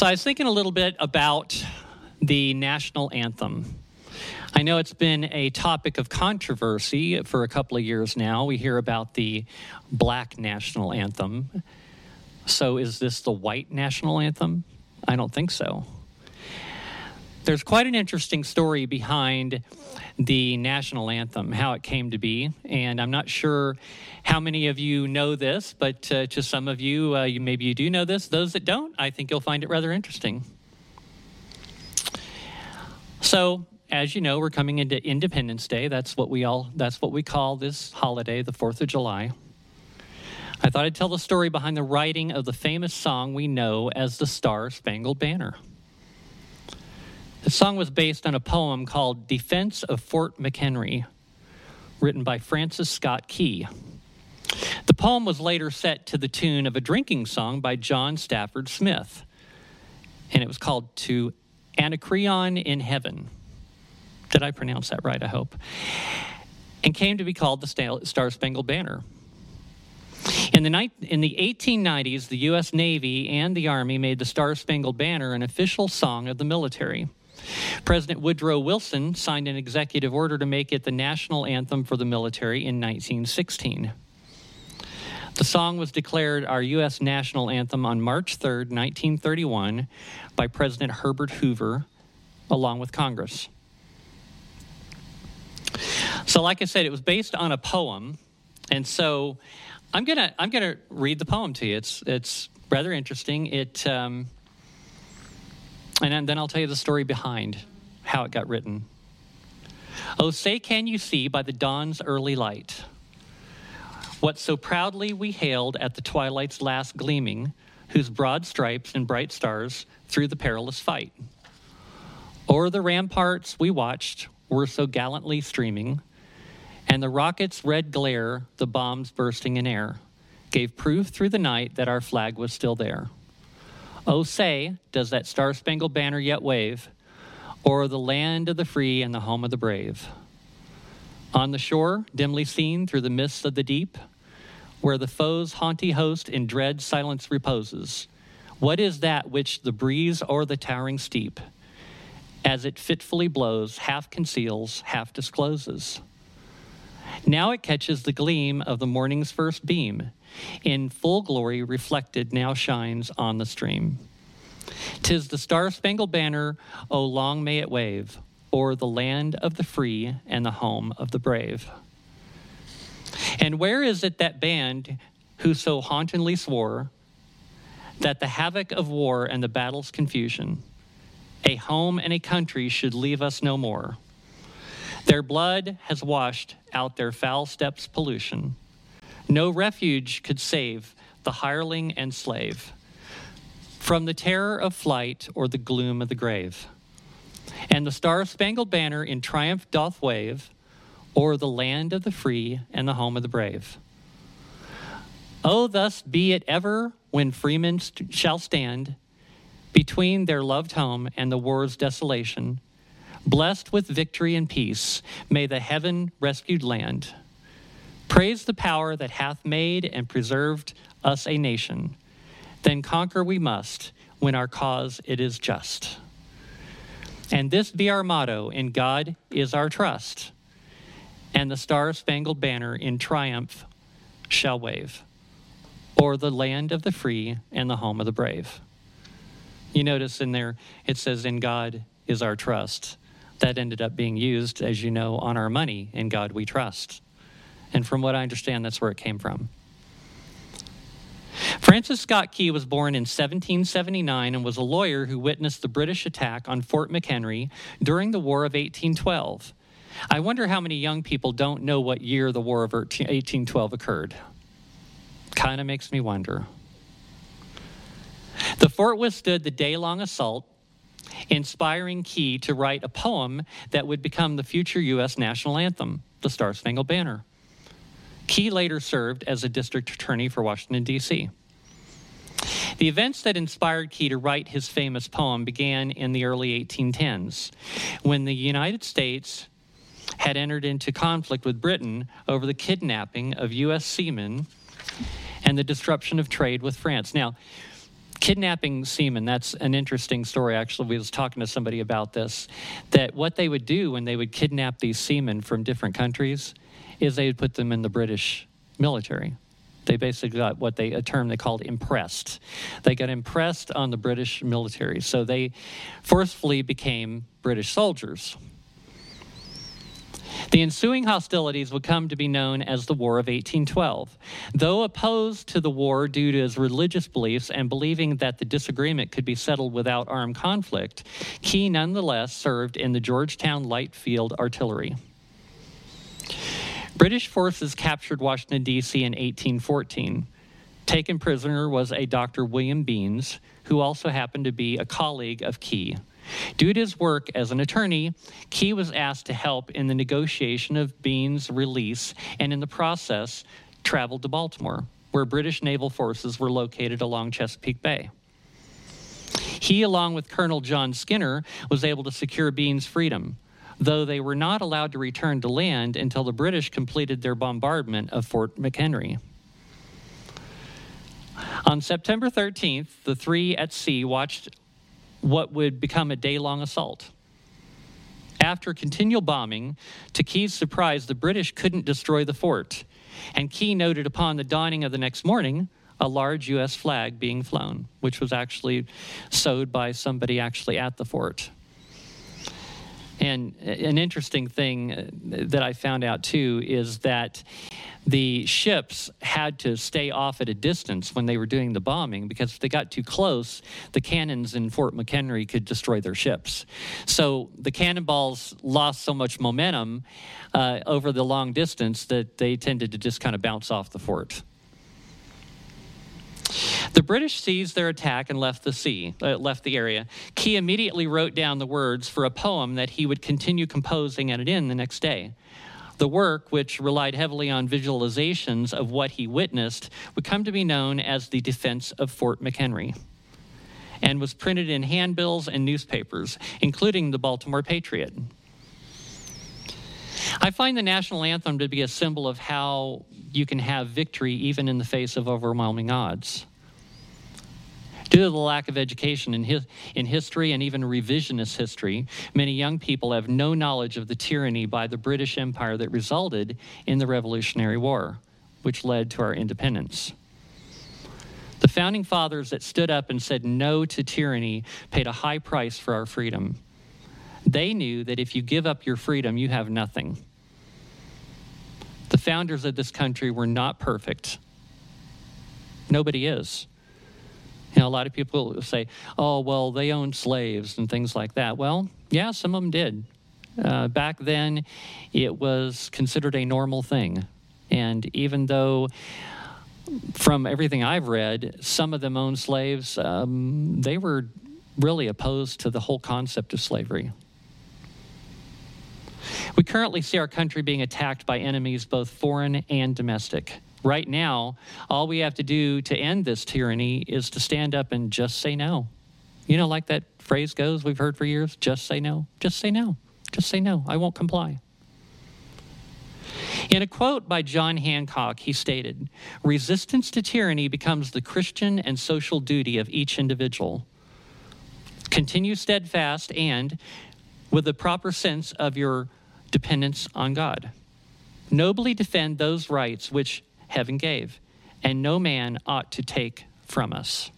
So I was thinking a little bit about the national anthem. I know it's been a topic of controversy for a couple of years now. We hear about the black national anthem. So is this the white national anthem? I don't think so. There's quite an interesting story behind the national anthem, how it came to be. And I'm not sure how many of you know this, but to some of you, maybe you do know this. Those that don't, I think you'll find it rather interesting. So, as you know, we're coming into Independence Day. That's what we call this holiday, the 4th of July. I thought I'd tell the story behind the writing of the famous song we know as the Star-Spangled Banner. The song was based on a poem called Defense of Fort McHenry, written by Francis Scott Key. The poem was later set to the tune of a drinking song by John Stafford Smith, and it was called To Anacreon in Heaven. Did I pronounce that right, I hope? And came to be called the Star-Spangled Banner. In the 1890s, the U.S. Navy and the Army made the Star-Spangled Banner an official song of the military. President Woodrow Wilson signed an executive order to make it the national anthem for the military in 1916. The song was declared our U.S. national anthem on March 3, 1931, by President Herbert Hoover, along with Congress. So like I said, it was based on a poem, and so I'm gonna read the poem to you. It's rather interesting. And then I'll tell you the story behind how it got written. Oh, say can you see by the dawn's early light what so proudly we hailed at the twilight's last gleaming, whose broad stripes and bright stars through the perilous fight. O'er the ramparts we watched were so gallantly streaming, and the rocket's red glare, the bombs bursting in air, gave proof through the night that our flag was still there. Oh, say, does that Star-Spangled Banner yet wave o'er the land of the free and the home of the brave? On the shore, dimly seen through the mists of the deep, where the foe's haughty host in dread silence reposes, what is that which the breeze o'er the towering steep, as it fitfully blows, half conceals, half discloses? Now it catches the gleam of the morning's first beam, in full glory reflected now shines on the stream. 'Tis the Star-Spangled Banner, oh long may it wave, o'er the land of the free and the home of the brave. And where is it that band who so hauntingly swore that the havoc of war and the battle's confusion, a home and a country should leave us no more? Their blood has washed out their foul steps' pollution. No refuge could save the hireling and slave from the terror of flight or the gloom of the grave. And the Star-Spangled Banner in triumph doth wave o'er the land of the free and the home of the brave. Oh, thus be it ever when freemen shall stand between their loved home and the war's desolation. Blessed with victory and peace, may the heaven-rescued land praise the power that hath made and preserved us a nation. Then conquer we must, when our cause it is just. And this be our motto, in God is our trust, and the Star-Spangled Banner in triumph shall wave o'er the land of the free and the home of the brave. You notice in there, it says, in God is our trust. That ended up being used, as you know, on our money, in God we trust. And from what I understand, that's where it came from. Francis Scott Key was born in 1779 and was a lawyer who witnessed the British attack on Fort McHenry during the War of 1812. I wonder how many young people don't know what year the War of 1812 occurred. Kind of makes me wonder. The fort withstood the day-long assault, inspiring Key to write a poem that would become the future U.S. national anthem, the Star-Spangled Banner. Key later served as a district attorney for Washington, D.C. The events that inspired Key to write his famous poem began in the early 1810s, when the United States had entered into conflict with Britain over the kidnapping of U.S. seamen and the disruption of trade with France. Now, Kidnapping seamen, that's an interesting story. Actually, we was talking to somebody about this, that what they would do when they would kidnap these seamen from different countries is they would put them in the British military. They basically got what they, a term they called impressed. They got impressed on the British military. So they forcefully became British soldiers. The ensuing hostilities would come to be known as the War of 1812. Though opposed to the war due to his religious beliefs and believing that the disagreement could be settled without armed conflict, Key nonetheless served in the Georgetown Light Field Artillery. British forces captured Washington, D.C. in 1814. Taken prisoner was a Dr. William Beans, who also happened to be a colleague of Key. Due to his work as an attorney, Key was asked to help in the negotiation of Bean's release, and in the process, traveled to Baltimore, where British naval forces were located along Chesapeake Bay. He, along with Colonel John Skinner, was able to secure Bean's freedom, though they were not allowed to return to land until the British completed their bombardment of Fort McHenry. On September 13th, the three at sea watched what would become a day-long assault. After continual bombing, to Key's surprise, the British couldn't destroy the fort, and Key noted upon the dawning of the next morning a large U.S. flag being flown, which was actually sewed by somebody actually at the fort. And an interesting thing that I found out too is that the ships had to stay off at a distance when they were doing the bombing, because if they got too close, the cannons in Fort McHenry could destroy their ships. So the cannonballs lost so much momentum over the long distance that they tended to just kind of bounce off the fort. The British ceased their attack and left the area. Key immediately wrote down the words for a poem that he would continue composing at an inn the next day. The work, which relied heavily on visualizations of what he witnessed, would come to be known as the Defense of Fort McHenry, and was printed in handbills and newspapers, including the Baltimore Patriot. I find the national anthem to be a symbol of how you can have victory even in the face of overwhelming odds. Due to the lack of education in history and even revisionist history, many young people have no knowledge of the tyranny by the British Empire that resulted in the Revolutionary War, which led to our independence. The founding fathers that stood up and said no to tyranny paid a high price for our freedom. They knew that if you give up your freedom, you have nothing. The founders of this country were not perfect. Nobody is. You know, a lot of people say, oh, well, they owned slaves and things like that. Well, yeah, some of them did. Back then, it was considered a normal thing. And even though, from everything I've read, some of them owned slaves, they were really opposed to the whole concept of slavery. We currently see our country being attacked by enemies, both foreign and domestic. Right now, all we have to do to end this tyranny is to stand up and just say no. You know, like that phrase goes, we've heard for years, just say no, just say no, just say no, I won't comply. In a quote by John Hancock, he stated, "Resistance to tyranny becomes the Christian and social duty of each individual. Continue steadfast and with the proper sense of your dependence on God. Nobly defend those rights which heaven gave, and no man ought to take from us."